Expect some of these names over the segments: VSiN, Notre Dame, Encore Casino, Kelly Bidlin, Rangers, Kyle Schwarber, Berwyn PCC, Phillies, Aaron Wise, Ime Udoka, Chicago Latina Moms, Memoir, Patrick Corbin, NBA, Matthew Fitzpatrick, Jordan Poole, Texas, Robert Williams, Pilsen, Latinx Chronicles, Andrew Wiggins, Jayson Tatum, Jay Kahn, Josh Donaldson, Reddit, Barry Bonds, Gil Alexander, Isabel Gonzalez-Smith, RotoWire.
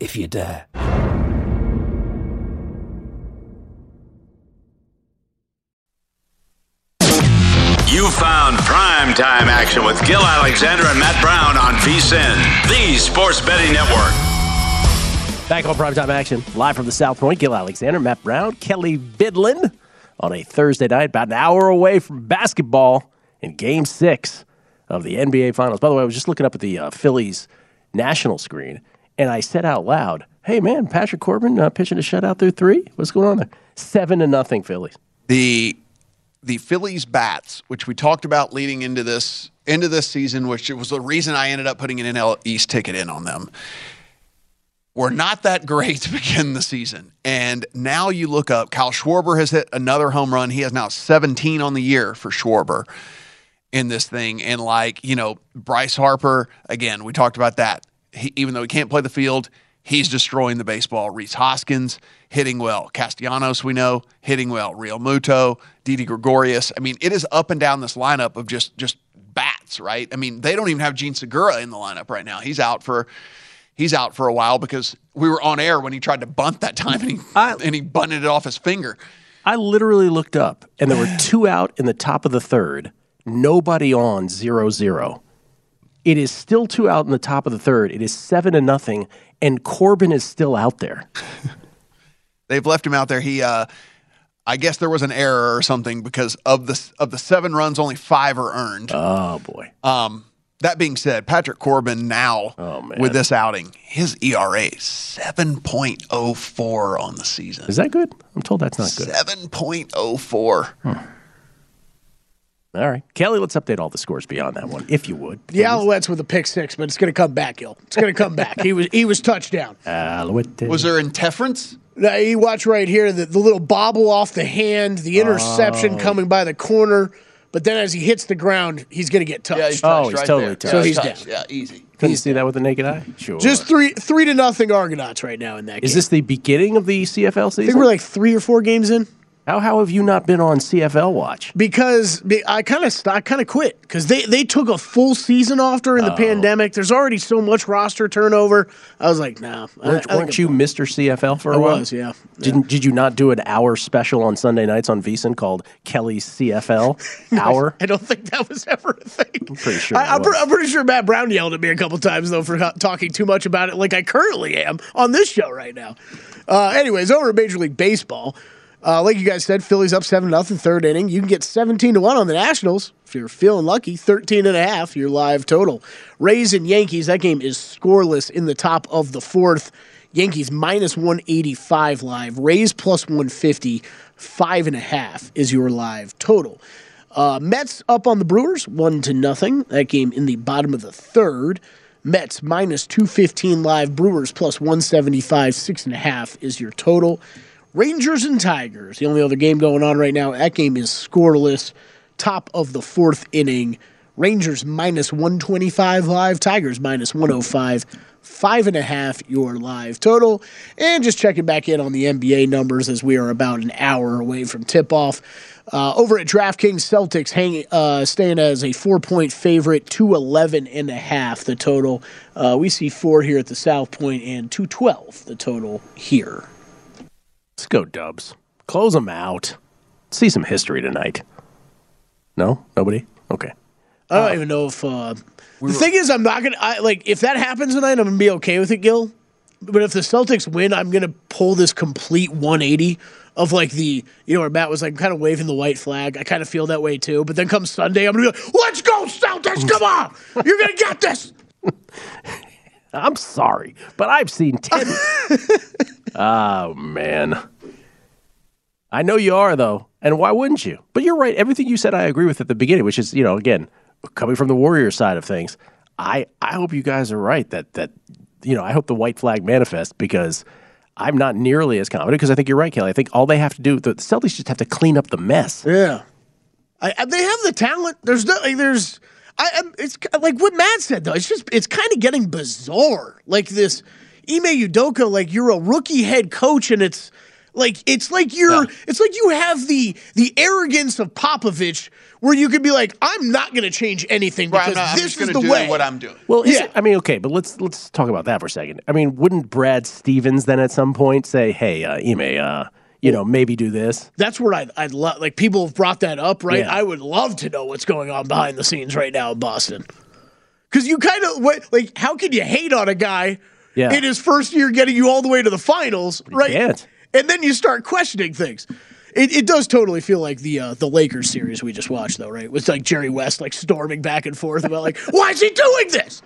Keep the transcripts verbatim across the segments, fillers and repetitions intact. If you dare. You found primetime action with Gil Alexander and Matt Brown on VSiN, the Sports Betting Network. Back on primetime action, live from the South Point, Gil Alexander, Matt Brown, Kelly Bidlin on a Thursday night, about an hour away from basketball in Game six of the N B A Finals. By the way, I was just looking up at the uh, Phillies national screen, and I said out loud, hey, man, Patrick Corbin uh, pitching a shutout through three? What's going on there? Seven to nothing, Phillies. The the Phillies bats, which we talked about leading into this into this season, which it was the reason I ended up putting an N L East ticket in on them, were not that great to begin the season. And now you look up, Kyle Schwarber has hit another home run. He has now seventeen on the year for Schwarber in this thing. And, like, you know, Bryce Harper, again, we talked about that. He, even though he can't play the field, he's destroying the baseball. Rhys Hoskins, hitting well. Castellanos, we know, hitting well. Real Muto, Didi Gregorius. I mean, it is up and down this lineup of just just bats, right? I mean, they don't even have Gene Segura in the lineup right now. He's out for he's out for a while because we were on air when he tried to bunt that time, and he, I, and he bunted it off his finger. I literally looked up, and there were two out in the top of the third. Nobody on zero zero. It is still two out in the top of the third. It is seven to nothing, and Corbin is still out there. They've left him out there. He, uh, I guess, there was an error or something because of the of the seven runs, only five are earned. Oh boy. Um, that being said, Patrick Corbin now oh, with this outing, his E R A seven point oh four on the season. Is that good? I'm told that's not good. Seven point oh four. All right. Kelly, let's update all the scores beyond that one, if you would. Please. The Alouettes with a pick six, but it's going to come back, Gil. It's going to come back. He was he was touchdown. Alouette. Was there interference? Now, you watch right here, the, the little bobble off the hand, the interception oh. coming by the corner. But then as he hits the ground, he's going to get touched. Yeah, he's touched oh, he's right totally there. touched. So he's touched. down. Yeah, easy. Can you see that with the naked eye? Sure. Just three, three to nothing Argonauts right now in that game. Is this the beginning of the C F L season? I think we're like three or four games in. How how have you not been on C F L Watch? Because I kind of I kind of quit because they, they took a full season off during the oh. pandemic. There's already so much roster turnover. I was like, nah. Weren't, I, I weren't you play. Mister C F L for a I while? I was, yeah. Did yeah. Did you not do an hour special on Sunday nights on VSiN called Kelly's C F L Hour? I don't think that was ever a thing. I'm pretty sure. I, I'm, pre- I'm pretty sure Matt Brown yelled at me a couple times though for talking too much about it, like I currently am on this show right now. Uh, anyways, over to Major League Baseball. Uh, like you guys said, Phillies up seven to nothing, third inning. You can get seventeen to one on the Nationals if you're feeling lucky. thirteen and a half, your live total. Rays and Yankees, that game is scoreless in the top of the fourth. Yankees minus one eighty-five live. Rays plus one fifty, five and a half is your live total. Uh, Mets up on the Brewers, one to nothing. That game in the bottom of the third. Mets minus two fifteen live. Brewers plus one seventy-five, six and a half is your total. Rangers and Tigers, the only other game going on right now. That game is scoreless, top of the fourth inning. Rangers minus one twenty-five live, Tigers minus one oh five, five and a half your live total. And just checking back in on the N B A numbers as we are about an hour away from tip-off. Uh, over at DraftKings, Celtics hang, uh, staying as a four-point favorite, two eleven and a half the total. Uh, we see four here at the South Point and two twelve the total here. Let's go, Dubs. Close them out. Let's see some history tonight. No? Nobody? Okay. I don't uh, even know if... Uh, we the were, thing is, I'm not going to... Like, if that happens tonight, I'm going to be okay with it, Gil. But if the Celtics win, I'm going to pull this complete one eighty of like the, you know, where Matt was like kind of waving the white flag. I kind of feel that way too. But then come Sunday, I'm going to be like, let's go, Celtics, come on. You're going to get this. I'm sorry, but I've seen ten. Oh, man. I know you are, though. And why wouldn't you? But you're right. Everything you said, I agree with at the beginning, which is, you know, again, coming from the Warriors side of things, I, I hope you guys are right that that. You know, I hope the white flag manifests because I'm not nearly as confident because I think you're right, Kelly. I think all they have to do, the Celtics just have to clean up the mess. Yeah. I, I, they have the talent. There's no, like, there's, I, it's like what Matt said, though. It's just, it's kind of getting bizarre. Like this Ime Udoka, like you're a rookie head coach and it's like, it's like you're, yeah. it's like you have the, the arrogance of Popovich where you could be like, I'm not going to change anything because right, this is the do way. What I'm doing. Well, yeah. It, I mean, okay, but let's let's talk about that for a second. I mean, wouldn't Brad Stevens then at some point say, "Hey, uh, Ime, uh, you know, maybe do this"? That's where I'd, I'd love. Like people have brought that up, right? Yeah. I would love to know what's going on behind the scenes right now in Boston, because you kind of like, how can you hate on a guy yeah. in his first year getting you all the way to the finals, you right? Can't. And then you start questioning things. It it does totally feel like the uh, the Lakers series we just watched, though, right? It's like Jerry West like storming back and forth about like, why is he doing this?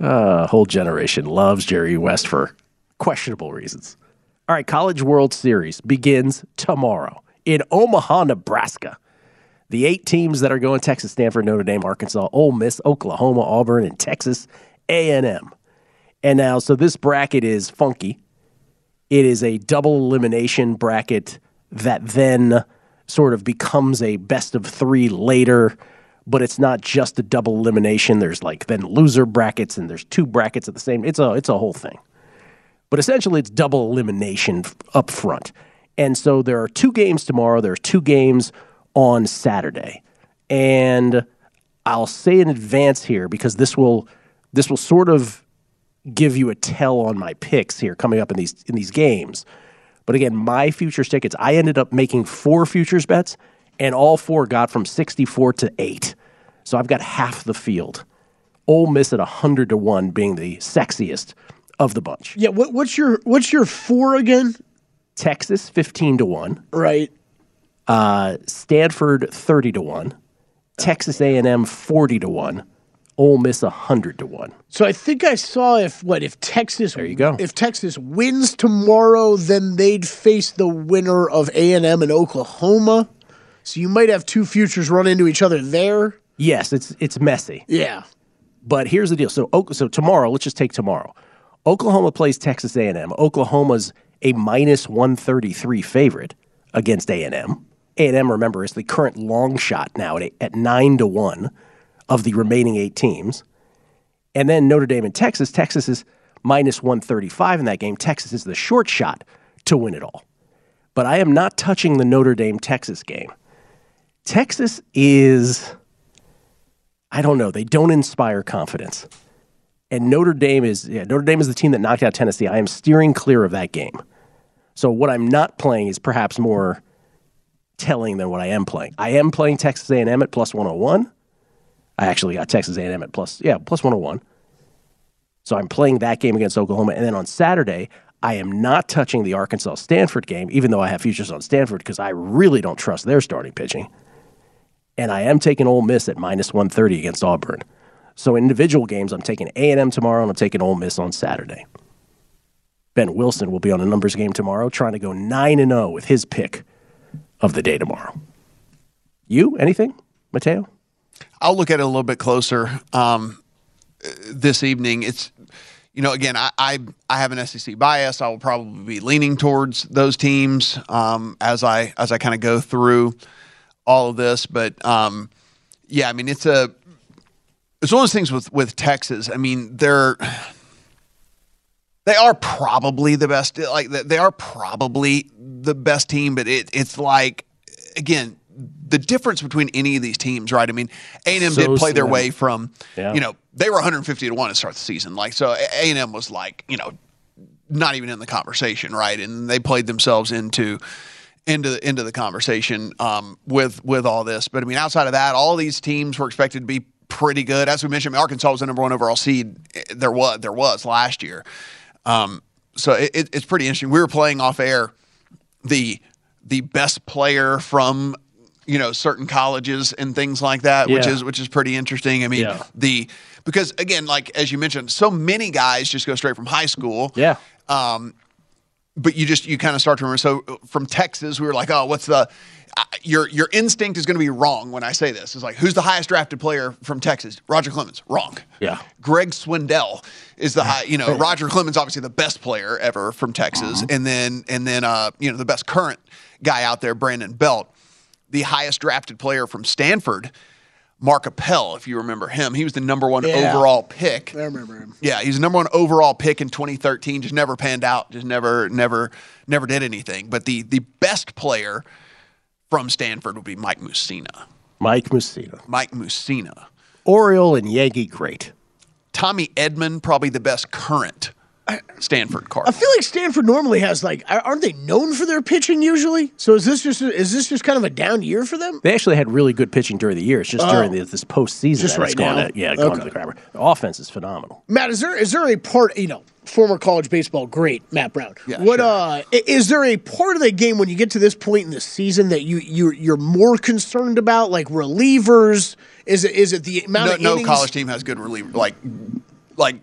uh, whole generation loves Jerry West for questionable reasons. All right, College World Series begins tomorrow in Omaha, Nebraska. The eight teams that are going: Texas, Stanford, Notre Dame, Arkansas, Ole Miss, Oklahoma, Auburn, and Texas A and M. And now, so this bracket is funky. It is a double elimination bracket that then sort of becomes a best of three later, but it's not just a double elimination. There's like then loser brackets and there's two brackets at the same. It's a it's a whole thing. But essentially it's double elimination up front. And so there are two games tomorrow. There are two games on Saturday. And I'll say in advance here because this will this will sort of give you a tell on my picks here coming up in these in these games. But again, my futures tickets, I ended up making four futures bets, and all four got from sixty-four to eight. So I've got half the field. Ole Miss at one hundred to one being the sexiest of the bunch. Yeah, what, what's your what's your four again? Texas fifteen to one. Right. Uh, Stanford thirty to one. Texas A and M forty to one. Ole Miss one hundred to one. So I think I saw if what if Texas there you go. If Texas wins tomorrow, then they'd face the winner of A and M and Oklahoma. So you might have two futures run into each other there. Yes, it's it's messy. Yeah. But here's the deal. So so tomorrow, let's just take tomorrow. Oklahoma plays Texas A and M. Oklahoma's a minus one thirty-three favorite against A and M. A and M, remember, is the current long shot now at at nine to one. Of the remaining eight teams. And then Notre Dame and Texas. Texas is minus one thirty-five in that game. Texas is the short shot to win it all. But I am not touching the Notre Dame-Texas game. Texas is, I don't know, they don't inspire confidence. And Notre Dame is, yeah, Notre Dame is the team that knocked out Tennessee. I am steering clear of that game. So what I'm not playing is perhaps more telling than what I am playing. I am playing Texas A and M at plus one oh one. I actually got Texas A and M at plus, yeah, plus one oh one. So I'm playing that game against Oklahoma. And then on Saturday, I am not touching the Arkansas-Stanford game, even though I have futures on Stanford because I really don't trust their starting pitching. And I am taking Ole Miss at minus one thirty against Auburn. So in individual games, I'm taking A and M tomorrow and I'm taking Ole Miss on Saturday. Ben Wilson will be on a numbers game tomorrow trying to go nine and oh with his pick of the day tomorrow. You, anything, Mateo? I'll look at it a little bit closer um, this evening. It's, you know, again, I, I I have an S E C bias. I will probably be leaning towards those teams um, as I as I kind of go through all of this. But um, yeah, I mean, it's a it's one of those things with with Texas. I mean, they're they are probably the best. Like they are probably the best team. But it it's like again. The difference between any of these teams, right? I mean, A and M so did play their slim. way from, yeah. you know, they were one fifty to one to start the season. Like, so A and M was like, you know, not even in the conversation, right? And they played themselves into, into, into the conversation um, with, with all this. But I mean, outside of that, all these teams were expected to be pretty good. As we mentioned, Arkansas was the number one overall seed. There was there was last year. Um, so it, it, it's pretty interesting. We were playing off air the the best player from, you know, certain colleges and things like that, yeah. which is which is pretty interesting. I mean, yeah. the because again, like as you mentioned, so many guys just go straight from high school. Yeah. Um, but you just you kind of start to remember. So from Texas, we were like, oh, what's the uh, your your instinct is going to be wrong when I say this. It's like, who's the highest drafted player from Texas? Roger Clemens, wrong. Yeah. Greg Swindell is the high. You know, Roger Clemens obviously the best player ever from Texas, uh-huh. and then and then uh you know the best current guy out there, Brandon Belt. The highest drafted player from Stanford, Mark Appel, if you remember him. He was the number one yeah. overall pick. I remember him. Yeah, he was the number one overall pick in twenty thirteen. Just never panned out. Just never, never, never did anything. But the the best player from Stanford would be Mike Mussina. Mike Mussina. Mike Mussina. Oriole and Yankee great. Tommy Edman, probably the best current Stanford card. I feel like Stanford normally has like, aren't they known for their pitching usually? So is this just is this just kind of a down year for them? They actually had really good pitching during the year. It's just oh. during the, this postseason. Just right now, gone to, yeah, okay. gone to the crapper. The offense is phenomenal. Matt, is there is there a part you know former college baseball great Matt Brown? Yeah, what sure. uh, is there a part of the game when you get to this point in the season that you you you're more concerned about, like relievers? Is it is it the amount no, of innings? No college team has good reliever like like.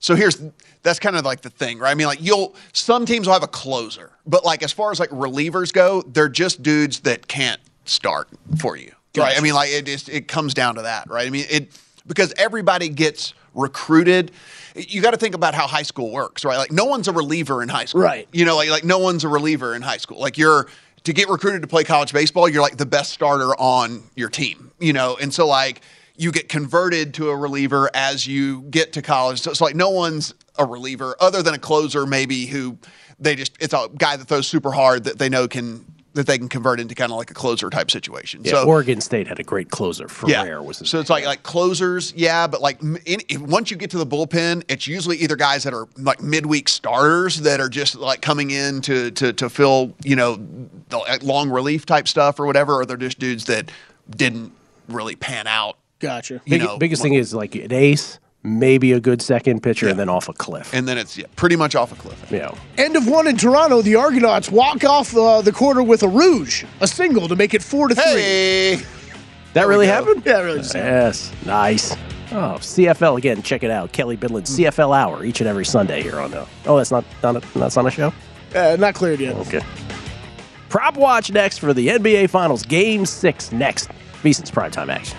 So here's that's kind of like the thing, right? I mean, like you'll some teams will have a closer, but like as far as like relievers go, they're just dudes that can't start for you, right? Gotcha. I mean, like it just, it comes down to that, right? I mean, it because everybody gets recruited. You got to think about how high school works, right? Like no one's a reliever in high school, right? You know, like like no one's a reliever in high school. Like you're to get recruited to play college baseball, you're like the best starter on your team, you know, and so like. You get converted to a reliever as you get to college. So it's like no one's a reliever other than a closer maybe who they just – it's a guy that throws super hard that they know can – that they can convert into kind of like a closer type situation. Yeah, so Oregon State had a great closer. Ferrer yeah. was his So it's like, like closers, yeah, but like in, if, once you get to the bullpen, it's usually either guys that are like midweek starters that are just like coming in to to, to fill, you know, the, like long relief type stuff or whatever, or they're just dudes that didn't really pan out. Gotcha. Big, you know, biggest well, thing is like an ace, maybe a good second pitcher, yeah. and then off a cliff. And then it's yeah, pretty much off a cliff. Yeah. End of one in Toronto. The Argonauts walk off uh, the quarter with a rouge, a single to make it four to three. Hey, that there really happened. Yeah, that really just happened. Yes, nice. Oh, C F L again. Check it out, Kelly Bidlin's mm. C F L Hour each and every Sunday here on the. Oh, that's not not a, that's not a show. Uh, not cleared yet. Okay. Prop watch next for the N B A Finals Game Six next. VSiN's primetime action.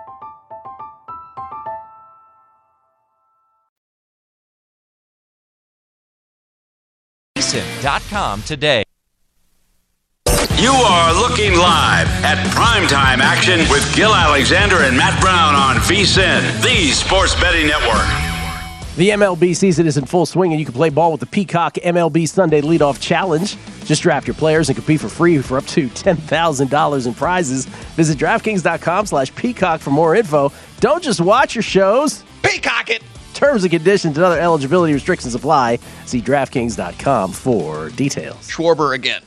VSiN dot com today. You are looking live at primetime action with Gil Alexander and Matt Brown on VSiN, the sports betting network. The M L B season is in full swing, and you can play ball with the Peacock M L B Sunday Leadoff Challenge. Just draft your players and compete for free for up to ten thousand dollars in prizes. Visit DraftKings dot com slash Peacock for more info. Don't just watch your shows. Peacock it! Terms and conditions and other eligibility restrictions apply. See DraftKings dot com for details. Schwarber again.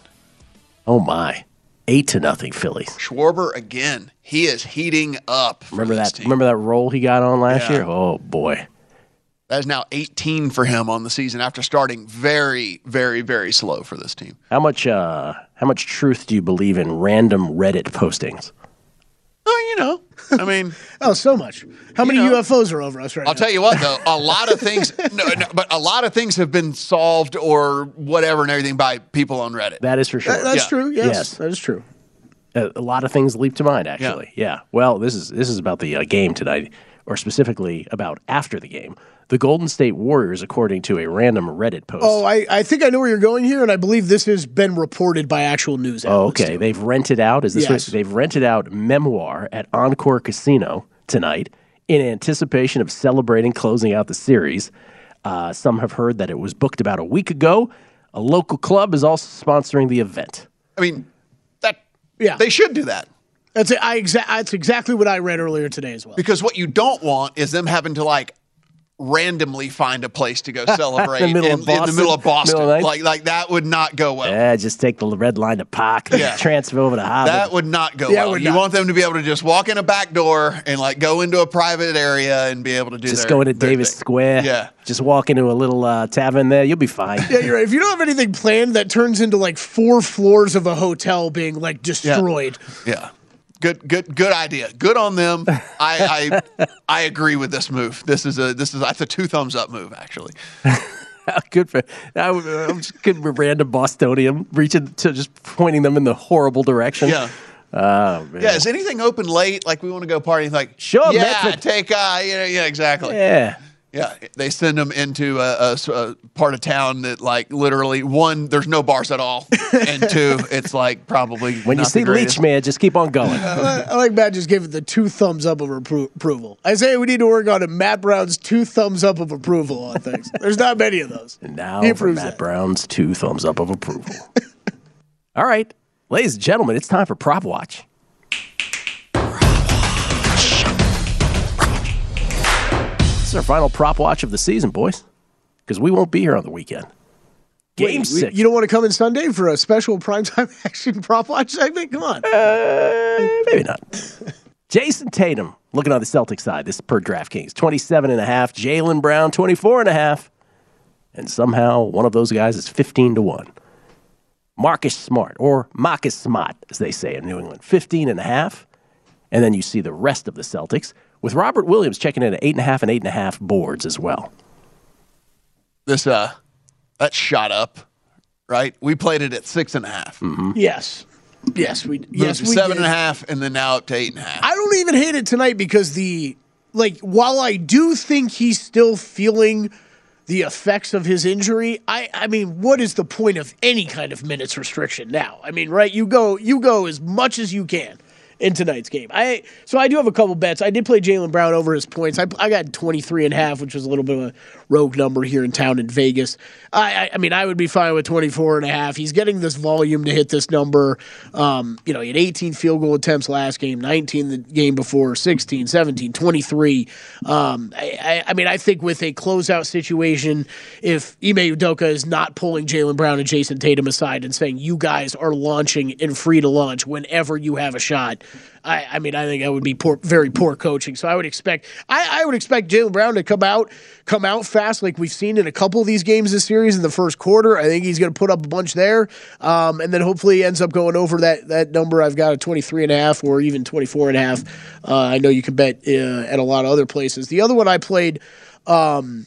Oh, my. Eight to nothing, Phillies. Schwarber again. He is heating up. Remember that team. Remember that roll he got on last yeah. year? Oh, boy. That is now eighteen for him on the season after starting very, very, very slow for this team. How much, uh, how much truth do you believe in random Reddit postings? Oh, you know. I mean. Oh, so much. How many know, U F Os are over us right I'll now? I'll tell you what, though. A lot of things, no, no, but a lot of things have been solved or whatever and everything by people on Reddit. That is for sure. That, that's yeah. true. Yes, yes, that is true. A, a lot of things leap to mind, actually. Yeah. yeah. Well, this is this is about the uh, game tonight, or specifically about after the game. The Golden State Warriors, according to a random Reddit post. Oh, I, I think I know where you're going here, and I believe this has been reported by actual news outlets. Oh, okay. Too. They've rented out. Is this yes. They've rented out Memoir at Encore Casino tonight in anticipation of celebrating closing out the series. Uh, some have heard that it was booked about a week ago. A local club is also sponsoring the event. I mean, that yeah. they should do that. That's it, I exa- That's exactly what I read earlier today as well. Because what you don't want is them having to, like, randomly find a place to go celebrate in, the in, in the middle of Boston. Middle of like like that would not go well. Yeah, just take the red line to Pac, yeah. transfer over to Harvard. That would not go yeah, well. You not. want them to be able to just walk in a back door and like go into a private area and be able to do just their, go into Davis thing. Square. Yeah. Just walk into a little uh, tavern there. You'll be fine. Yeah, you're right. If you don't have anything planned, that turns into like four floors of a hotel being like destroyed. Yeah. yeah. Good, good, good idea. Good on them. I, I, I agree with this move. This is a, this is that's a two thumbs up move, actually. Good for. I, I'm just good for random Bostonian reaching to just pointing them in the horrible direction. Yeah. Oh, man. Yeah. Is anything open late? Like we want to go party? Like sure. Yeah. Method. Take. Uh, yeah. Yeah. Exactly. Yeah. Yeah, they send them into a, a, a part of town that, like, literally, one, there's no bars at all, and two, it's, like, probably when not you see Leach, man, just keep on going. I, I like Matt just gave it the two thumbs up of appro- approval. I say we need to work on a Matt Brown's two thumbs up of approval on things. There's not many of those. And now he approves Matt that. Brown's two thumbs up of approval. All right, ladies and gentlemen, it's time for Prop Watch. Our final prop watch of the season, boys, because we won't be here on the weekend. Game Wait, six. We, you don't want to come in Sunday for a special primetime action prop watch segment? Come on. Uh, maybe not. Jayson Tatum, looking on the Celtics side, this is per DraftKings, twenty-seven and a half. Jaylen Brown, twenty-four and a half. And somehow one of those guys is fifteen to one. Marcus Smart, or Marcus Smart, as they say in New England, fifteen and a half. And then you see the rest of the Celtics, with Robert Williams checking in at eight and a half and eight and a half boards as well. This uh, that shot up, right? We played it at six and a half. Mm-hmm. Yes, yes, we yes we seven did. and a half, and then now up to eight and a half. I don't even hate it tonight because the like while I do think he's still feeling the effects of his injury, I I mean, what is the point of any kind of minutes restriction now? I mean, right? You go you go as much as you can in tonight's game. I So I do have a couple bets. I did play Jaylen Brown over his points. I, I got twenty-three and a half, which was a little bit of a rogue number here in town in Vegas. I, I, I mean, I would be fine with twenty-four and a half. He's getting this volume to hit this number. Um, you know, he had eighteen field goal attempts last game, nineteen the game before, sixteen, seventeen, twenty-three. Um, I, I, I mean, I think with a closeout situation, if Ime Udoka is not pulling Jaylen Brown and Jayson Tatum aside and saying, you guys are launching and free to launch whenever you have a shot, I, I mean, I think that would be poor, very poor coaching. So I would expect, I, I would expect Jaylen Brown to come out, come out fast, like we've seen in a couple of these games this series in the first quarter. I think he's going to put up a bunch there, um, and then hopefully he ends up going over that that number. I've got a twenty-three and a half or even twenty-four and a half. Uh, I know you can bet uh, at a lot of other places. The other one I played, um,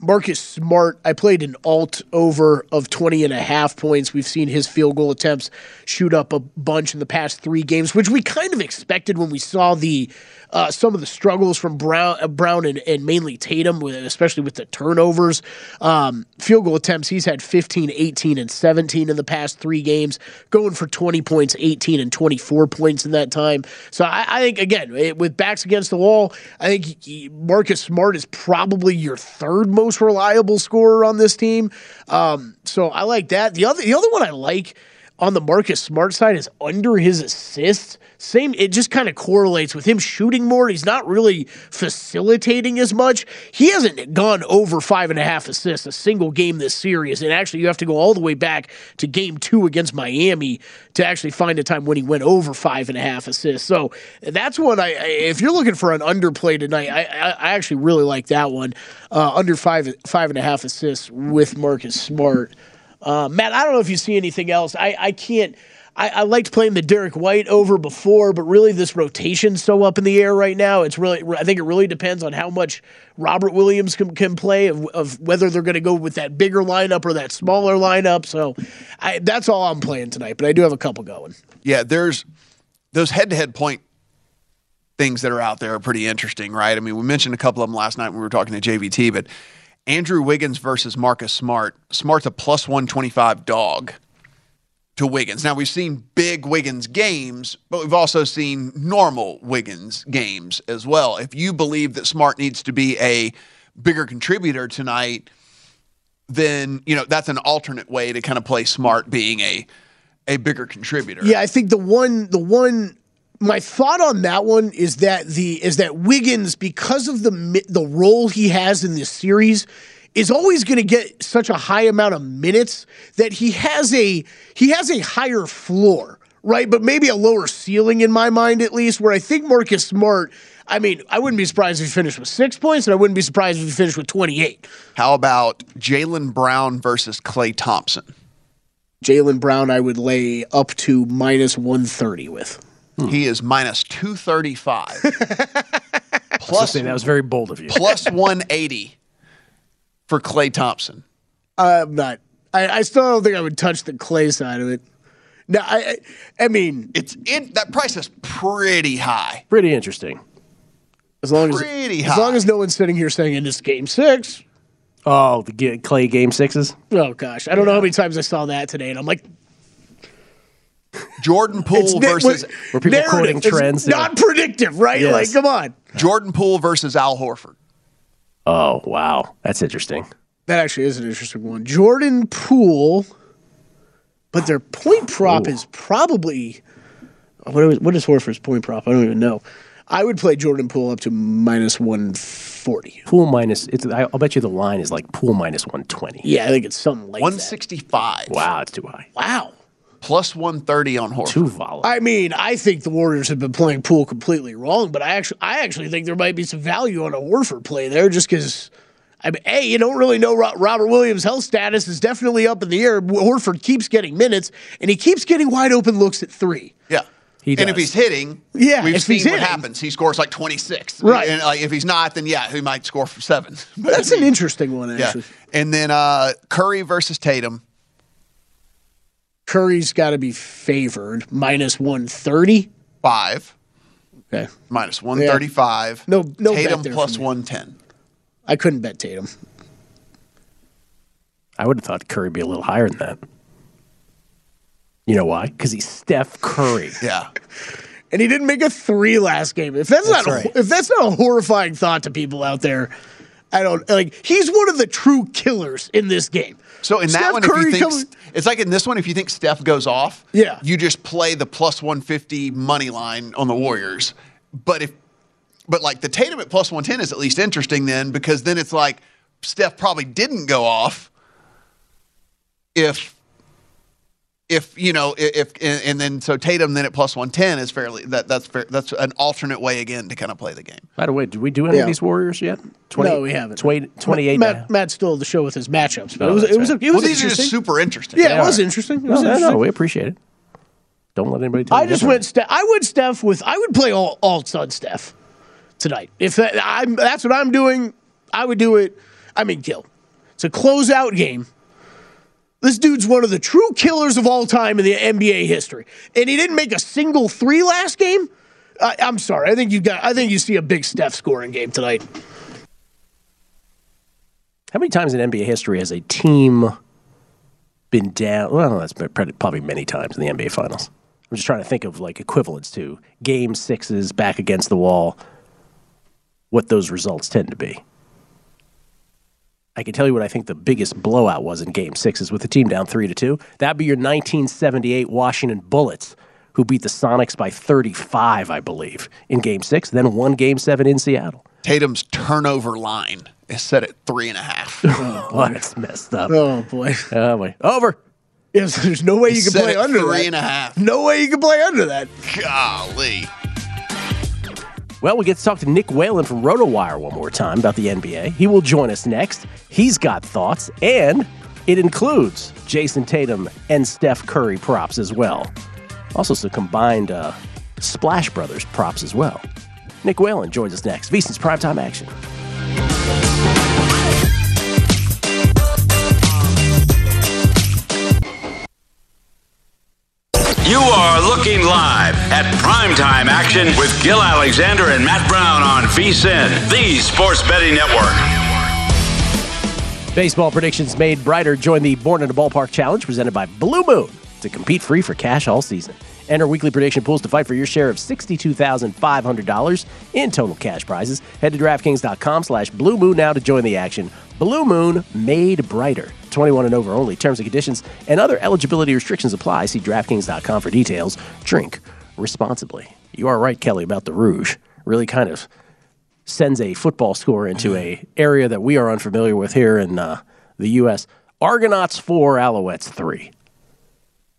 Marcus Smart, I played an alt over of twenty and a half points. We've seen his field goal attempts shoot up a bunch in the past three games, which we kind of expected when we saw the uh, some of the struggles from Brown, uh, Brown and, and mainly Tatum, especially with the turnovers. Um, field goal attempts, he's had fifteen, eighteen, and seventeen in the past three games, going for twenty points, eighteen, and twenty-four points in that time. So I, I think, again, it, with backs against the wall, I think he, Marcus Smart is probably your third most most reliable scorer on this team. Um, so I like that. The other the other one I like on the Marcus Smart side is under his assists. Same, it just kind of correlates with him shooting more. He's not really facilitating as much. He hasn't gone over five and a half assists a single game this series. And actually, you have to go all the way back to game two against Miami to actually find a time when he went over five and a half assists. So that's one. I, if you're looking for an underplay tonight, I, I, I actually really like that one. Uh, under five, five and a half assists with Marcus Smart. Uh, Matt, I don't know if you see anything else. I, I can't. I, I liked playing the Derek White over before, but really this rotation's so up in the air right now. It's really, I think it really depends on how much Robert Williams can, can play, of, of whether they're going to go with that bigger lineup or that smaller lineup. So I, that's all I'm playing tonight, but I do have a couple going. Yeah, there's those head-to-head point things that are out there are pretty interesting, right? I mean, we mentioned a couple of them last night when we were talking to J V T, but Andrew Wiggins versus Marcus Smart. Smart's a plus one twenty-five dog to Wiggins. Now, we've seen big Wiggins games, but we've also seen normal Wiggins games as well. If you believe that Smart needs to be a bigger contributor tonight, then, you know, that's an alternate way to kind of play Smart being a a bigger contributor. Yeah, I think the one the one my thought on that one is that the is that Wiggins, because of the the role he has in this series, is always going to get such a high amount of minutes that he has a he has a higher floor, right? But maybe a lower ceiling in my mind, at least, where I think Marcus Smart, I mean, I wouldn't be surprised if he finished with six points, and I wouldn't be surprised if he finished with twenty-eight. How about Jaylen Brown versus Klay Thompson? Jaylen Brown, I would lay up to minus one thirty with. Hmm. He is minus two thirty-five. Plus, that was very bold of you. Plus one eighty for Klay Thompson. Uh, I'm not. I, I still don't think I would touch the Klay side of it. No, I. I, I mean, it's it, that price is pretty high. Pretty interesting. As long pretty as high. As long as no one's sitting here saying it is game six. Oh, the Klay game sixes? Oh, gosh. I don't yeah. know how many times I saw that today, and I'm like... Jordan Poole versus... Were people quoting trends? It's not predictive, right? Yes. Like, come on. Jordan Poole versus Al Horford. Oh, wow. That's interesting. That actually is an interesting one. Jordan Poole, but their point prop Ooh. is probably... What is, what is Horford's point prop? I don't even know. I would play Jordan Poole up to minus one forty. Poole minus, it's, I'll bet you the line is like Poole minus one twenty. Yeah, I think it's something like one sixty-five. That. one sixty-five. Wow, it's too high. Wow. Plus one thirty on Horford. Too volatile. I mean, I think the Warriors have been playing Poole completely wrong, but I actually I actually think there might be some value on a Horford play there just because, I mean, A, you don't really know. Robert Williams' health status is definitely up in the air. Horford keeps getting minutes, and he keeps getting wide open looks at three. Yeah. And if he's hitting, yeah, we've seen what hitting. happens. He scores like twenty-six. Right. And like, if he's not, then yeah, he might score for seven. But that's an interesting one, actually. Yeah. And then uh, Curry versus Tatum. Curry's got to be favored. Minus one thirty. Five. Okay. Minus one thirty-five. Yeah. No, no Tatum bet there plus one ten. I couldn't bet Tatum. I would have thought Curry would be a little higher than that. You know why? Because he's Steph Curry. Yeah, and he didn't make a three last game. If that's, that's not right. a, if that's not a horrifying thought to people out there, I don't like. He's one of the true killers in this game. So in Steph that one, Curry if you think comes, it's like in this one, if you think Steph goes off, yeah. you just play the plus one fifty money line on the Warriors. But if, but like the Tatum at plus one ten is at least interesting then, because then it's like Steph probably didn't go off. If. If you know, if and, and then so Tatum then at plus one ten is fairly that that's fair, that's an alternate way again to kind of play the game. By the way, did we do any yeah. of these Warriors yet? twenty, no, we haven't. twenty-eight. Matt, Matt stole the show with his matchups, but no, it was it was, right. it was well. These are just super interesting. Yeah, yeah it, was right. interesting. it was no, interesting. No, no, we appreciate it. Don't let anybody. Tell I you just went. Ste- I would Steph with. I would play all all Sun Steph tonight. If that, I'm, that's what I'm doing, I would do it. I mean, Gil. It's a closeout game. This dude's one of the true killers of all time in the N B A history, and he didn't make a single three last game. Uh, I'm sorry. I think you got. I think you see a big Steph scoring game tonight. How many times in N B A history has a team been down? Well, that's probably many times in the N B A Finals. I'm just trying to think of like equivalents to game sixes back against the wall. What those results tend to be. I can tell you what I think the biggest blowout was in Game Six is with the team down three to two. That'd be your nineteen seventy-eight Washington Bullets, who beat the Sonics by thirty-five, I believe, in Game Six. Then won Game Seven in Seattle. Tatum's turnover line is set at three and a half. Oh, boy. That's messed up. Oh boy. Oh boy. Over. Yes, there's no way you can play under three and a half. No way you can play under that. Golly. Well, we get to talk to Nick Whalen from RotoWire one more time about the N B A. He will join us next. He's got thoughts, and it includes Jayson Tatum and Steph Curry props as well. Also, some combined uh, Splash Brothers props as well. Nick Whalen joins us next. VSiN's Primetime Action. You are looking live at Primetime Action with Gil Alexander and Matt Brown on VSiN, the Sports Betting Network. Baseball predictions made brighter. Join the Born in a Ballpark Challenge presented by Blue Moon to compete free for cash all season. Enter weekly prediction pools to fight for your share of sixty-two thousand five hundred dollars in total cash prizes. Head to DraftKings.com slash Blue Moon now to join the action. Blue Moon made brighter. twenty-one and over only. Terms and conditions and other eligibility restrictions apply. See DraftKings dot com for details. Drink responsibly. You are right, Kelly, about the Rouge. Really kind of sends a football score into a area that we are unfamiliar with here in uh, the U S Argonauts four, Alouettes three.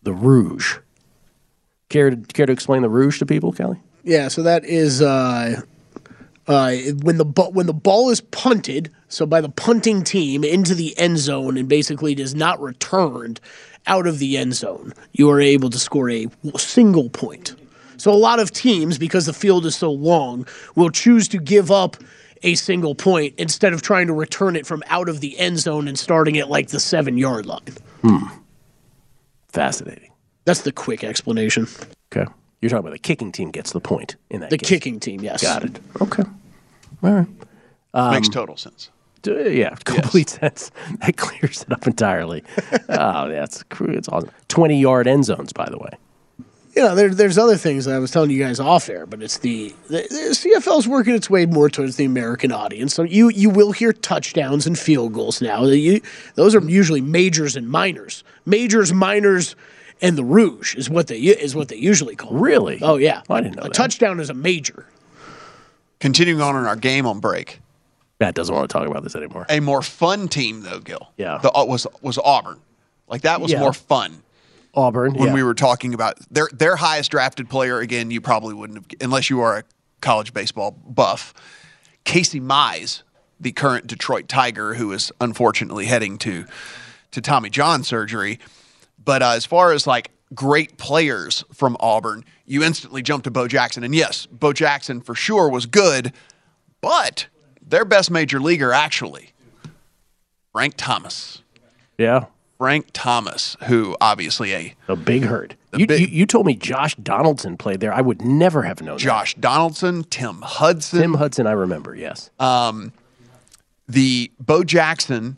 The Rouge. Care to, care to explain the Rouge to people, Kelly? Yeah, so that is uh, uh, when the when the ball is punted, so by the punting team into the end zone and basically is not returned out of the end zone, you are able to score a single point. So a lot of teams, because the field is so long, will choose to give up a single point instead of trying to return it from out of the end zone and starting at like the seven-yard line. Hmm. Fascinating. That's the quick explanation. Okay. You're talking about the kicking team gets the point in that the case. The kicking team, yes. Got it. Okay. All right. Um, Makes total sense. D- yeah, complete yes. sense. That clears it up entirely. Oh, that's it's awesome. twenty-yard end zones, by the way. You know, there, there's other things that I was telling you guys off air, but it's the, the, the C F L's working its way more towards the American audience. So you, you will hear touchdowns and field goals now. You, those are usually majors and minors. Majors, minors, and the Rouge is what they is what they usually call. Really? It. Oh yeah. Well, I didn't know. A that. touchdown is a major. Continuing on in our game on break. Matt doesn't want to talk about this anymore. A more fun team, though, Gil. Yeah. The, uh, was was Auburn. Like, that was yeah. more fun. Auburn, When yeah. we were talking about their their highest drafted player, again, you probably wouldn't have, unless you are a college baseball buff. Casey Mize, the current Detroit Tiger, who is unfortunately heading to, to Tommy John surgery. But uh, as far as, like, great players from Auburn, you instantly jump to Bo Jackson. And, yes, Bo Jackson for sure was good, but their best major leaguer, actually, Frank Thomas. Yeah. Frank Thomas, who obviously a... The big herd. The you, big, you, you told me Josh Donaldson played there. I would never have known Josh that. Josh Donaldson, Tim Hudson. Tim Hudson, I remember, yes. Um, the Bo Jackson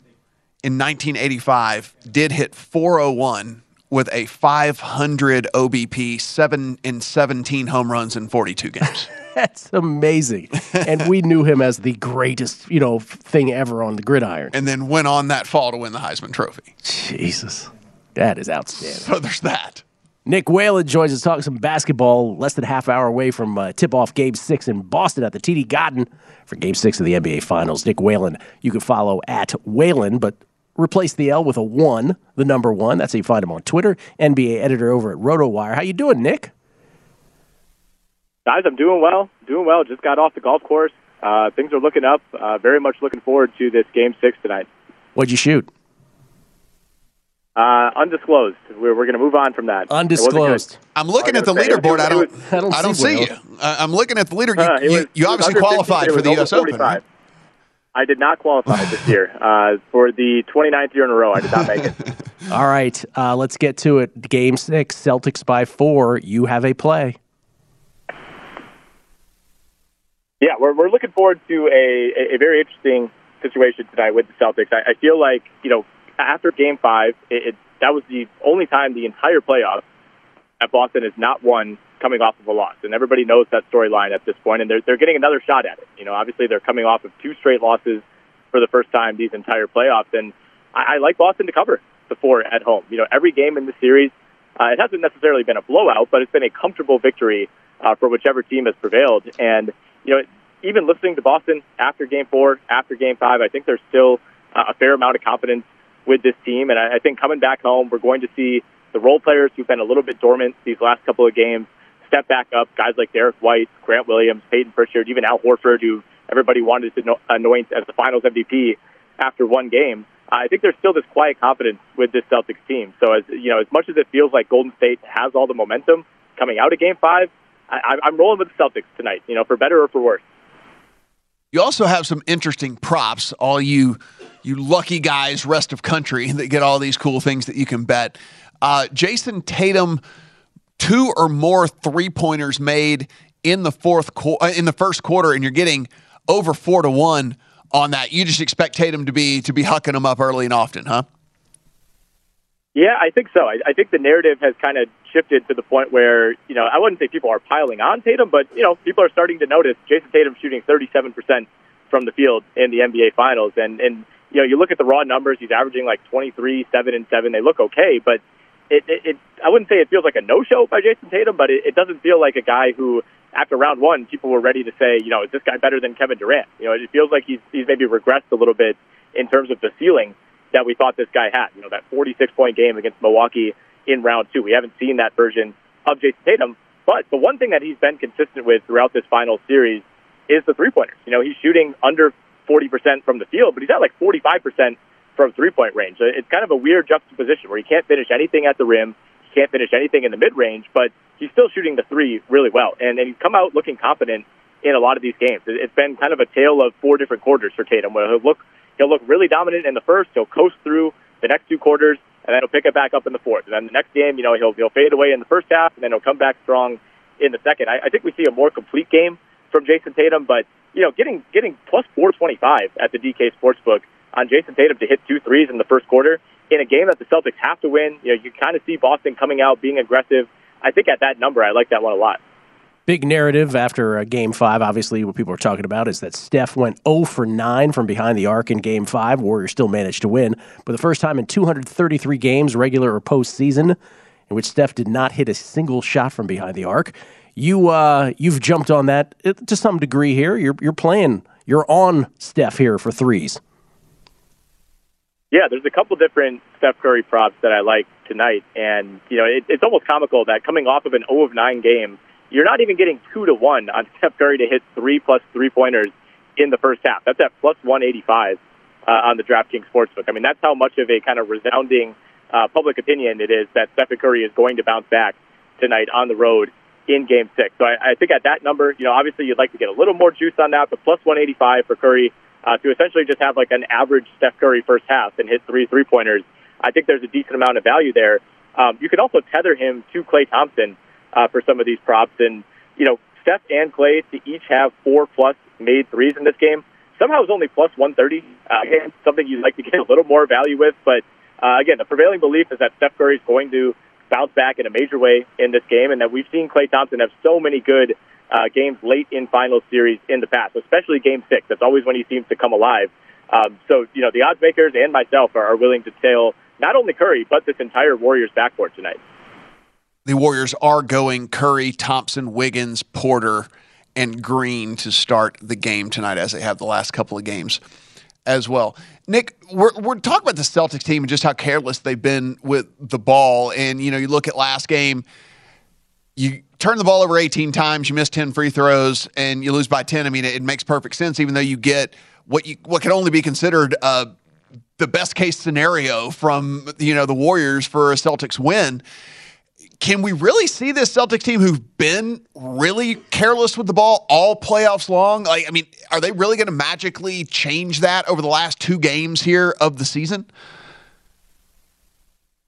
in nineteen eighty-five did hit four oh one with a five hundred O B P, seven in seventeen home runs in forty-two games. That's amazing. And we knew him as the greatest, you know, thing ever on the gridiron. And then went on that fall to win the Heisman Trophy. Jesus. That is outstanding. So there's that. Nick Whalen joins us to talk some basketball less than half hour away from uh, tip-off Game six in Boston at the T D Garden for Game six of the N B A Finals. Nick Whalen, you can follow at Whalen, but replace the L with a one, the number one. That's how you find him on Twitter. N B A editor over at RotoWire. How you doing, Nick? Guys, I'm doing well, doing well. Just got off the golf course. Uh, things are looking up. Uh, very much looking forward to this Game six tonight. What'd you shoot? Uh, undisclosed. We're, we're going to move on from that. Undisclosed. I'm looking at the leaderboard. I don't I don't, I don't see well. you. I'm looking at the leader. You, uh, was, you, you obviously qualified fifty, for the U S Open, right? I did not qualify this year. Uh, for the twenty-ninth year in a row, I did not make it. All right, uh, let's get to it. Game six, Celtics by four. You have a play. Yeah, we're we're looking forward to a, a very interesting situation tonight with the Celtics. I, I feel like, you know, after Game five, it, it, that was the only time the entire playoffs that Boston has not won coming off of a loss. And everybody knows that storyline at this point, and they're, they're getting another shot at it. You know, obviously they're coming off of two straight losses for the first time these entire playoffs. And I, I like Boston to cover the four at home. You know, every game in the series, uh, it hasn't necessarily been a blowout, but it's been a comfortable victory uh, for whichever team has prevailed. And you know, even listening to Boston after Game four, after Game five, I think there's still a fair amount of confidence with this team. And I think coming back home, we're going to see the role players who've been a little bit dormant these last couple of games step back up, guys like Derek White, Grant Williams, Peyton Pritchard, even Al Horford, who everybody wanted to anoint as the Finals M V P after one game. I think there's still this quiet confidence with this Celtics team. So, as you know, as much as it feels like Golden State has all the momentum, coming out of Game Five, I, I'm rolling with the Celtics tonight. You know, for better or for worse. You also have some interesting props, all you you lucky guys, rest of country, that get all these cool things that you can bet. Uh, Jayson Tatum, two or more three-pointers made in the fourth qu- in the first quarter, and you're getting over four to one on that. You just expect Tatum to be to be hucking them up early and often, huh? Yeah, I think so. I, I think the narrative has kind of shifted to the point where, you know, I wouldn't say people are piling on Tatum, but, you know, people are starting to notice Jayson Tatum shooting thirty-seven percent from the field in the N B A Finals. And, and you know, you look at the raw numbers, he's averaging like twenty-three, seven, and seven. They look okay, but it, it, it I wouldn't say it feels like a no-show by Jayson Tatum, but it, it doesn't feel like a guy who, after round one, people were ready to say, you know, is this guy better than Kevin Durant? You know, it feels like he's, he's maybe regressed a little bit in terms of the ceiling that we thought this guy had, you know, that forty-six point game against Milwaukee in round two. We haven't seen that version of Jayson Tatum, but the one thing that he's been consistent with throughout this final series is the three-pointers. You know, he's shooting under forty percent from the field, but he's at like forty-five percent from three-point range. So it's kind of a weird juxtaposition where he can't finish anything at the rim, he can't finish anything in the mid-range, but he's still shooting the three really well. And then he's come out looking confident in a lot of these games. It's been kind of a tale of four different quarters for Tatum, where he'll look He'll look really dominant in the first. He'll coast through the next two quarters, and then he'll pick it back up in the fourth. And then the next game, you know, he'll he'll fade away in the first half, and then he'll come back strong in the second. I, I think we see a more complete game from Jayson Tatum, but you know, getting getting plus four twenty-five at the D K Sportsbook on Jayson Tatum to hit two threes in the first quarter in a game that the Celtics have to win. You know, you kind of see Boston coming out being aggressive. I think at that number, I like that one a lot. Big narrative after uh, Game five, obviously, what people are talking about is that Steph went oh for nine from behind the arc in Game five. Warriors still managed to win, but the first time in two hundred thirty-three games, regular or postseason, in which Steph did not hit a single shot from behind the arc. You, uh, you've jumped on that to some degree here. You're, you're playing. You're on Steph here for threes. Yeah, there's a couple different Steph Curry props that I like tonight, and you know, it, it's almost comical that coming off of an oh for nine game, you're not even getting two to one on Steph Curry to hit three-plus three-pointers in the first half. That's at plus one eighty-five uh, on the DraftKings Sportsbook. I mean, that's how much of a kind of resounding uh, public opinion it is that Stephen Curry is going to bounce back tonight on the road in Game six. So I, I think at that number, you know, obviously you'd like to get a little more juice on that, but plus one eighty-five for Curry uh, to essentially just have like an average Steph Curry first half and hit three three-pointers, I think there's a decent amount of value there. Um, you can also tether him to Klay Thompson Uh, for some of these props. And, you know, Steph and Klay to each have four-plus made threes in this game. Somehow it's only plus one thirty. Uh, again, something you'd like to get a little more value with. But, uh, again, the prevailing belief is that Steph Curry is going to bounce back in a major way in this game, and that we've seen Klay Thompson have so many good uh, games late in final series in the past, especially Game six. That's always when he seems to come alive. Um, so, you know, the odds makers and myself are, are willing to tail not only Curry, but this entire Warriors backcourt tonight. The Warriors are going Curry, Thompson, Wiggins, Porter, and Green to start the game tonight, as they have the last couple of games as well. Nick, we're, we're talking about the Celtics team and just how careless they've been with the ball. And, you know, you look at last game, you turn the ball over eighteen times, you miss ten free throws, and you lose by ten. I mean, it, it makes perfect sense, even though you get what you what can only be considered uh, the best-case scenario from, you know, the Warriors for a Celtics win. Can we really see this Celtics team who've been really careless with the ball all playoffs long? Like, I mean, are they really going to magically change that over the last two games here of the season?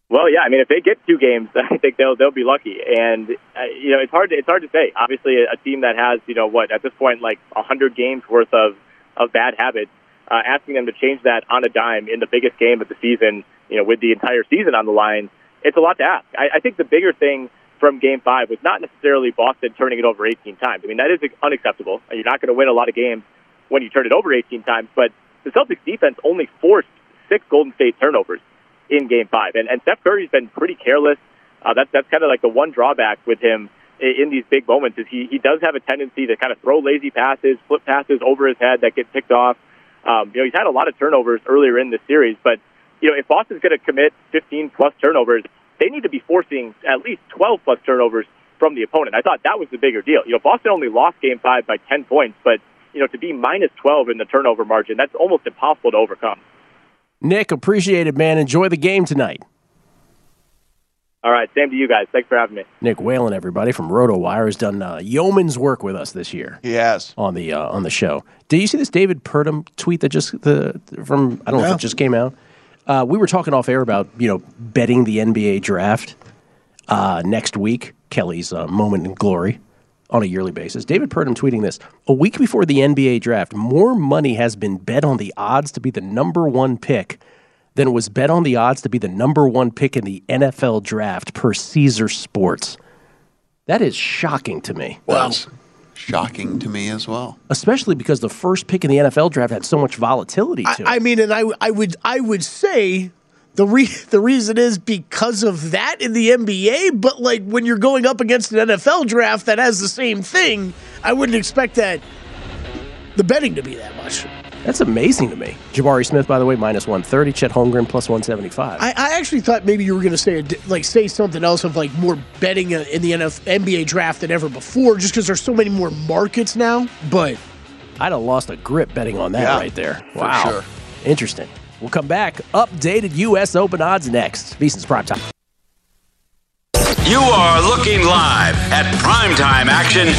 Well, yeah. I mean, if they get two games, I think they'll they'll be lucky. And uh, you know, it's hard to, it's hard to say. Obviously, a team that has, you know, what at this point like one hundred games worth of of bad habits, uh, asking them to change that on a dime in the biggest game of the season, you know, with the entire season on the line. It's a lot to ask. I, I think the bigger thing from Game five was not necessarily Boston turning it over eighteen times. I mean, that is unacceptable. You're not going to win a lot of games when you turn it over eighteen times, but the Celtics defense only forced six Golden State turnovers in Game five. And, and Steph Curry's been pretty careless. Uh, that, that's kind of like the one drawback with him in, in these big moments is he, he does have a tendency to kind of throw lazy passes, flip passes over his head that get picked off. Um, you know, he's had a lot of turnovers earlier in this series, but you know, if Boston's going to commit fifteen-plus turnovers, they need to be forcing at least twelve-plus turnovers from the opponent. I thought that was the bigger deal. You know, Boston only lost Game five by ten points, but, you know, to be minus twelve in the turnover margin, that's almost impossible to overcome. Nick, appreciate it, man. Enjoy the game tonight. All right, same to you guys. Thanks for having me. Nick Whalen, everybody from RotoWire, has done uh, yeoman's work with us this year. He has on the uh, on the show. Did you see this David Purdom tweet that just the from I don't yeah. know if it just came out? Uh, we were talking off air about you know betting the N B A draft uh, next week. Kelly's uh, moment in glory on a yearly basis. David Purdom tweeting this a week before the N B A draft. More money has been bet on the odds to be the number one pick than was bet on the odds to be the number one pick in the N F L draft per Caesar Sports. That is shocking to me. Well, that's shocking to me as well. Especially because the first pick in the N F L draft had so much volatility to it. I mean, and I, I would I would say the re- the reason is because of that in the N B A, but like when you're going up against an N F L draft that has the same thing, I wouldn't expect that the betting to be that much. That's amazing to me. Jabari Smith, by the way, minus one thirty. Chet Holmgren, plus one seventy-five. I, I actually thought maybe you were going to say like say something else of like more betting in the N B A draft than ever before, just because there's so many more markets now. But I'd have lost a grip betting on that yeah, right there. Wow. For sure. Interesting. We'll come back. Updated U S. Open odds next. VSiN's Prime Time. You are looking live at Primetime Action.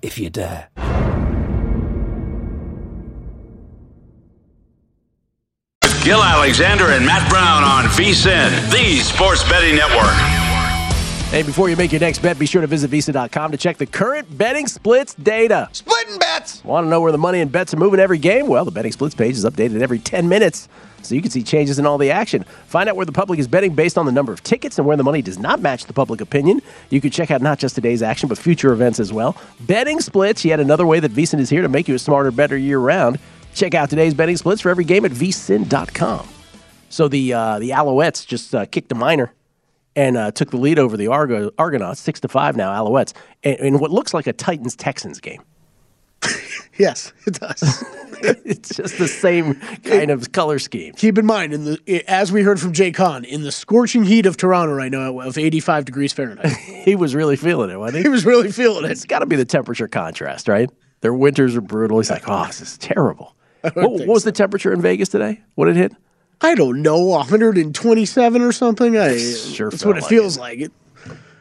If you dare. With Gil Alexander and Matt Brown on VSiN, the Sports Betting Network. Hey, before you make your next bet, be sure to visit V S I N dot com to check the current betting splits data. Splitting bets! Want to know where the money and bets are moving every game? Well, the betting splits page is updated every ten minutes, so you can see changes in all the action. Find out where the public is betting based on the number of tickets and where the money does not match the public opinion. You can check out not just today's action, but future events as well. Betting splits, yet another way that VSiN is here to make you a smarter, better year-round. Check out today's betting splits for every game at V S I N dot com. So the uh, the Alouettes just uh, kicked a minor and uh, took the lead over the Argo, Argonauts, six to five now, Alouettes, in what looks like a Titans-Texans game. Yes, it does. It's just the same kind of color scheme. Keep in mind, in the as we heard from Jay Kahn, in the scorching heat of Toronto right now of eighty-five degrees Fahrenheit. He was really feeling it, wasn't he? He was really feeling it. It's got to be the temperature contrast, right? Their winters are brutal. He's like, oh, this is terrible. What, what was so. the temperature in Vegas today? What it hit? I don't know, one hundred twenty-seven or something? I, sure that's what like it feels it. like. It,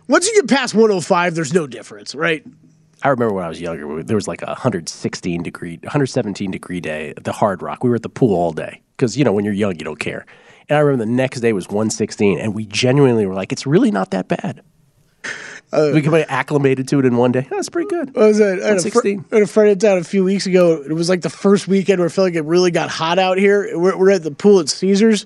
once you get past one oh five, there's no difference, right? I remember when I was younger, there was like a one hundred sixteen degree, one hundred seventeen degree day at the Hard Rock. We were at the pool all day because, you know, when you're young, you don't care. And I remember the next day was one sixteen, and we genuinely were like, it's really not that bad. Uh, we kind of acclimated to it in one day. That's pretty good. What was that? I had, fr- I had a friend down a few weeks ago. It was like the first weekend where I felt like it really got hot out here. We're, we're at the pool at Caesars.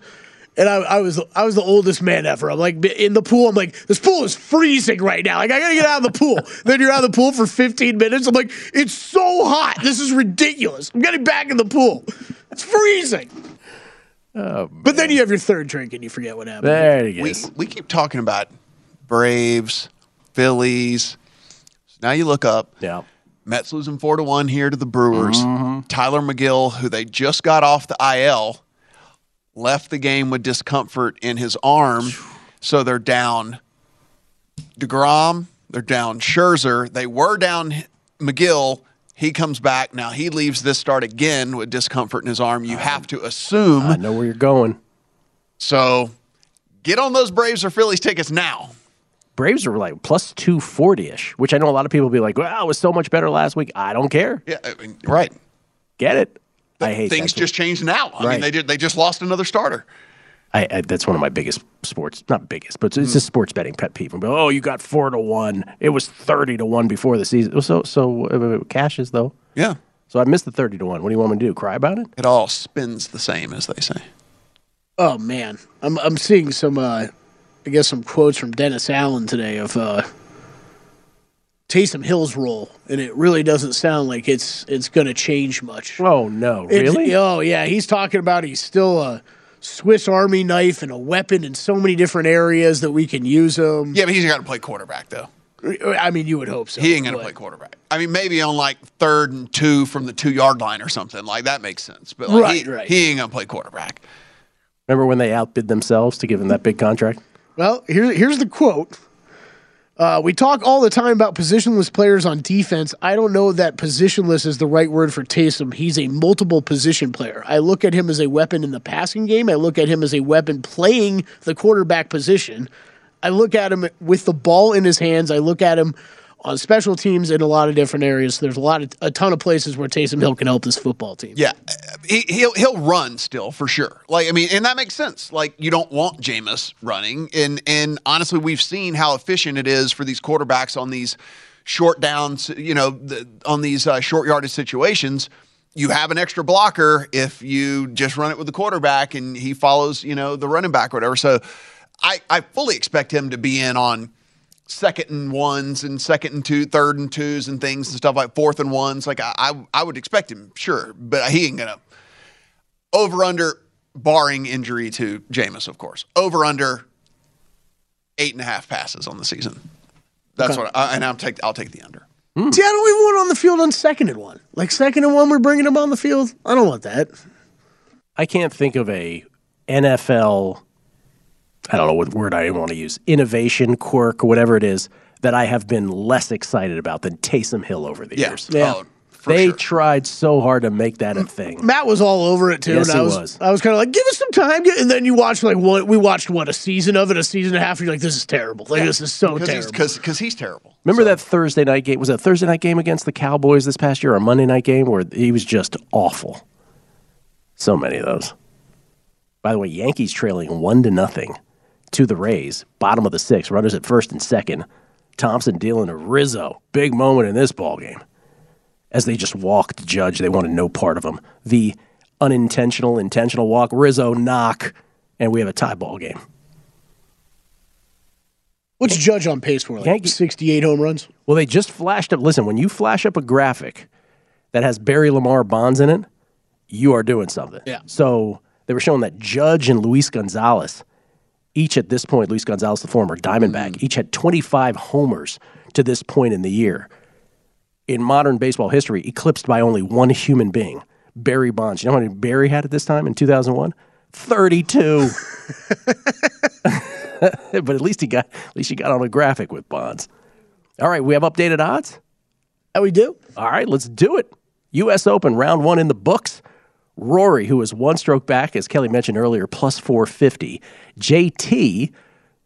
And I, I was I was the oldest man ever. I'm like in the pool. I'm like, this pool is freezing right now. Like I gotta get out of the pool. Then you're out of the pool for fifteen minutes. I'm like, it's so hot. This is ridiculous. I'm getting back in the pool. It's freezing. Oh, but then you have your third drink and you forget what happened. There it is. We, we keep talking about Braves, Phillies. So now you look up. Yeah. Mets losing four to one here to the Brewers. Mm-hmm. Tyler McGill, who they just got off the I L. Left the game with discomfort in his arm, so they're down DeGrom, they're down Scherzer, they were down McGill, he comes back, now he leaves this start again with discomfort in his arm. You have to assume. I know where you're going. So get on those Braves or Phillies tickets now. Braves are like plus two forty-ish, which I know a lot of people will be like, wow, it was so much better last week. I don't care. Yeah, I mean, right. Get it. I hate things just changed now. I right. mean, they did, they just lost another starter. I, I that's one of my biggest sports, not biggest, but it's just sports betting pet peeve. And, oh, you got four to one. It was thirty to one before the season. So so uh, cashes though. Yeah. So I missed the thirty to one. What do you want me to do? Cry about it? It all spins the same, as they say. Oh man, I'm I'm seeing some, uh, I guess some quotes from Dennis Allen today of uh, Taysom Hill's role, and it really doesn't sound like it's it's going to change much. Oh no, really? It's, oh yeah, he's talking about he's still a Swiss Army knife and a weapon in so many different areas that we can use him. Yeah, but he's got to play quarterback though. I mean, you would hope so. He ain't going to play quarterback. I mean, maybe on like third and two from the two-yard line or something. Like, that makes sense. But like, right, he, right. he ain't going to play quarterback. Remember when they outbid themselves to give him that big contract? Well, here, here's the quote. Uh, we talk all the time about positionless players on defense. I don't know that positionless is the right word for Taysom. He's a multiple position player. I look at him as a weapon in the passing game. I look at him as a weapon playing the quarterback position. I look at him with the ball in his hands. I look at him on special teams in a lot of different areas. There's a lot of a ton of places where Taysom Hill can help this football team. Yeah, he, he'll he'll run still for sure. Like I mean, and that makes sense. Like you don't want Jameis running, and and honestly, we've seen how efficient it is for these quarterbacks on these short downs. You know, the, on these uh, short yardage situations. You have an extra blocker if you just run it with the quarterback and he follows, you know, the running back or whatever. So. I, I fully expect him to be in on second and ones and second and two, third and twos and things and stuff like fourth and ones. Like I I, I would expect him, sure, but he ain't gonna over under barring injury to Jameis, of course. Over under eight and a half passes on the season. That's okay. what I, and I'll take I'll take the under. Mm. See, I don't even want him on the field on second and one. Like second and one, we're bringing him on the field. I don't want that. I can't think of a N F L. I don't know what word I want to use, innovation, quirk, whatever it is, that I have been less excited about than Taysom Hill over the yeah. years. Yeah. Oh, they sure. tried so hard to make that a thing. Matt was all over it, too. Yes, and I he was, was. I was kind of like, give us some time. And then you watched, like, what we watched, what, a season of it, a season and a half, and you're like, this is terrible. Like, yeah. this is so terrible. Because he's, he's terrible. Remember so. that Thursday night game? Was that Thursday night game against the Cowboys this past year, or a Monday night game, where he was just awful? So many of those. By the way, Yankees trailing one to nothing to the Rays, bottom of the sixth, runners at first and second. Thompson dealing to Rizzo, big moment in this ballgame. As they just walked Judge, they wanted no part of him. The unintentional, intentional walk, Rizzo knock, and we have a tie ball game. What's Judge on pace for? Like Yankee, sixty-eight home runs? Well, they just flashed up. Listen, when you flash up a graphic that has Barry Lamar Bonds in it, you are doing something. Yeah. So... they were showing that Judge and Luis Gonzalez, each at this point, Luis Gonzalez, the former Diamondback, mm-hmm. each had twenty-five homers to this point in the year. In modern baseball history, eclipsed by only one human being, Barry Bonds. You know how many Barry had at this time in two thousand one? thirty-two. But at least he got at least he got on a graphic with Bonds. All right, we have updated odds? Oh, we do? All right, let's do it. U S Open, round one in the books. Rory, who is one stroke back, as Kelly mentioned earlier, plus four fifty. J T,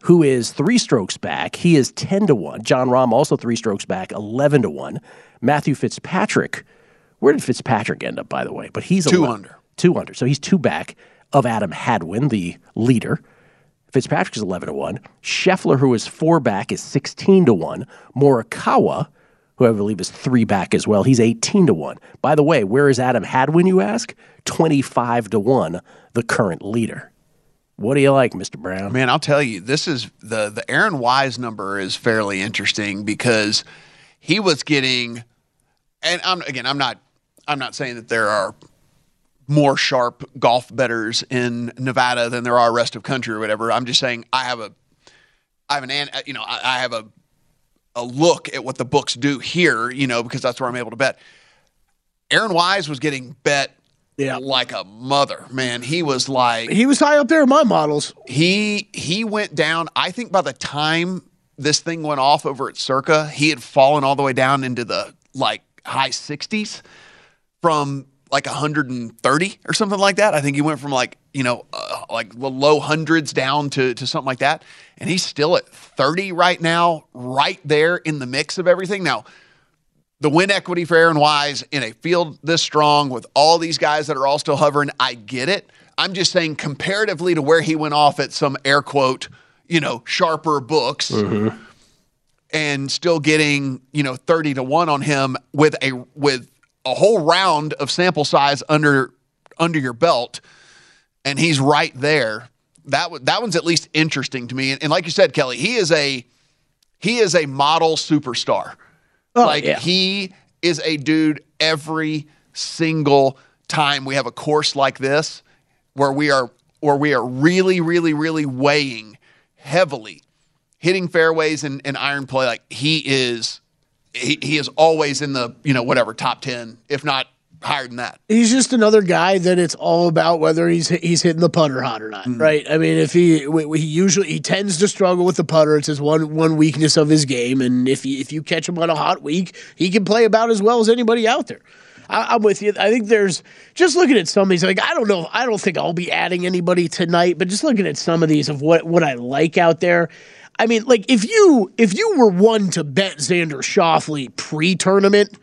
who is three strokes back, he is ten to one. John Rahm, also three strokes back, eleven to one. Matthew Fitzpatrick, where did Fitzpatrick end up, by the way? But he's two under. Two under. So he's two back of Adam Hadwin, the leader. Fitzpatrick is eleven to one. Scheffler, who is four back, is sixteen to one. Morikawa, who I believe is three back as well. He's eighteen to one. By the way, where is Adam Hadwin, you ask? twenty-five to one, the current leader. What do you like, Mister Brown? Man, I'll tell you, this is the, the Aaron Wise number is fairly interesting because he was getting, and I'm again, I'm not I'm not saying that there are more sharp golf bettors in Nevada than there are rest of country or whatever. I'm just saying I have a I have an you know, I, I have a a look at what the books do here, you know, because that's where I'm able to bet. Aaron Wise was getting bet yeah. like a mother, man. He was like... He was high up there in my models. He he went down, I think by the time this thing went off over at Circa, he had fallen all the way down into the, like, high sixties from, like, one hundred thirty or something like that. I think he went from, like, you know, uh, like the low hundreds down to, to something like that. And he's still at thirty right now, right there in the mix of everything. Now, the win equity for Aaron Wise in a field this strong with all these guys that are all still hovering, I get it. I'm just saying comparatively to where he went off at some air quote, you know, sharper books mm-hmm. and still getting, you know, thirty to one on him with a with a whole round of sample size under under your belt, and he's right there. That that one's at least interesting to me. And, and like you said, Kelly, he is a he is a model superstar. Oh, like yeah. He is a dude every single time we have a course like this where we are where we are really, really, really weighing heavily, hitting fairways and, and iron play. Like he is he, he is always in the, you know, whatever, top ten, if not higher than that. He's just another guy that it's all about whether he's he's hitting the putter hot or not, mm-hmm. right? I mean, if he we, he usually he tends to struggle with the putter. It's his one one weakness of his game, and if he, if you catch him on a hot week, he can play about as well as anybody out there. I, I'm with you. I think there's just looking at some of these. Like I don't know. I don't think I'll be adding anybody tonight, but just looking at some of these of what what I like out there. I mean, like if you if you were one to bet Xander Schauffele pre-tournament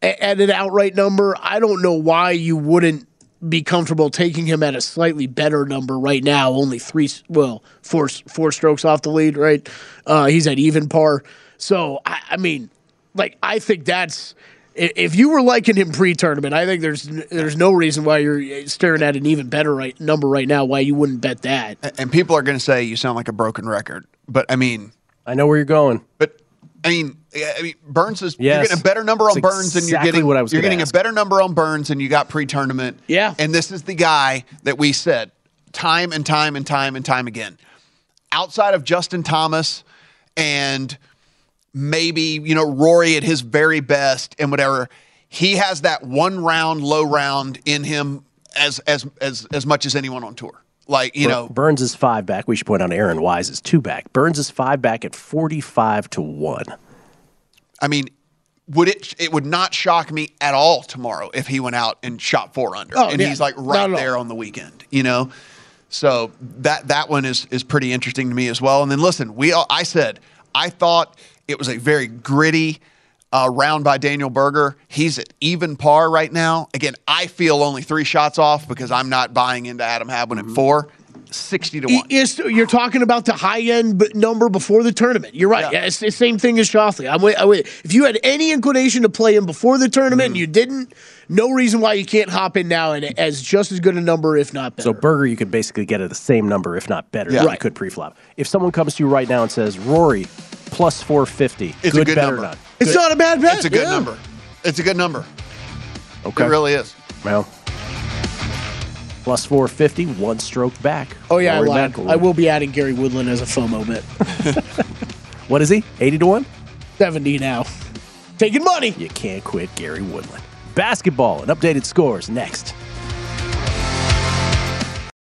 at an outright number, I don't know why you wouldn't be comfortable taking him at a slightly better number right now. Only three, well, four, four strokes off the lead, right? Uh, he's at even par. So, I, I mean, like, I think that's, if you were liking him pre-tournament, I think there's there's no reason why you're staring at an even better right, number right now, why you wouldn't bet that. And people are going to say you sound like a broken record, but I mean. I know where you're going. But. I mean, I mean, Burns is yes. you're getting a better number on That's Burns exactly than you're getting. What I was you're getting ask. a better number on Burns than you got pre-tournament. Yeah, and this is the guy that we said time and time and time and time again. Outside of Justin Thomas and maybe you know Rory at his very best and whatever, he has that one round, low round in him as as as as much as anyone on tour. Like, you know, Burns is five back. We should point out Aaron Wise is two back. Burns is five back at forty-five to one. I mean, would it it would not shock me at all tomorrow if he went out and shot four under. Oh, and yeah. he's like right there on the weekend, you know? So that that one is is pretty interesting to me as well. And then listen, we all, I said I thought it was a very gritty uh, round by Daniel Berger. He's at even par right now. Again, I feel only three shots off because I'm not buying into Adam Hadwin at four. sixty to one. Is, you're talking about the high-end b- number before the tournament. You're right. Yeah. Yeah, it's the same thing as Schauffele. I'm, I'm, if you had any inclination to play him before the tournament mm-hmm. and you didn't, no reason why you can't hop in now and as just as good a number, if not better. So Berger, you could basically get at the same number, if not better. Yeah. Right. You could pre-flop. If someone comes to you right now and says, Rory, plus four fifty. It's good, a good number. Not. It's good. Not a bad bet. It's a good yeah. number. It's a good number. Okay. It really is. Well, plus four fifty, one stroke back. Oh, yeah, Rory I lied. I will be adding Gary Woodland as a FOMO bet. What is he? eighty to one? seventy now. Taking money. You can't quit Gary Woodland. Basketball and updated scores next.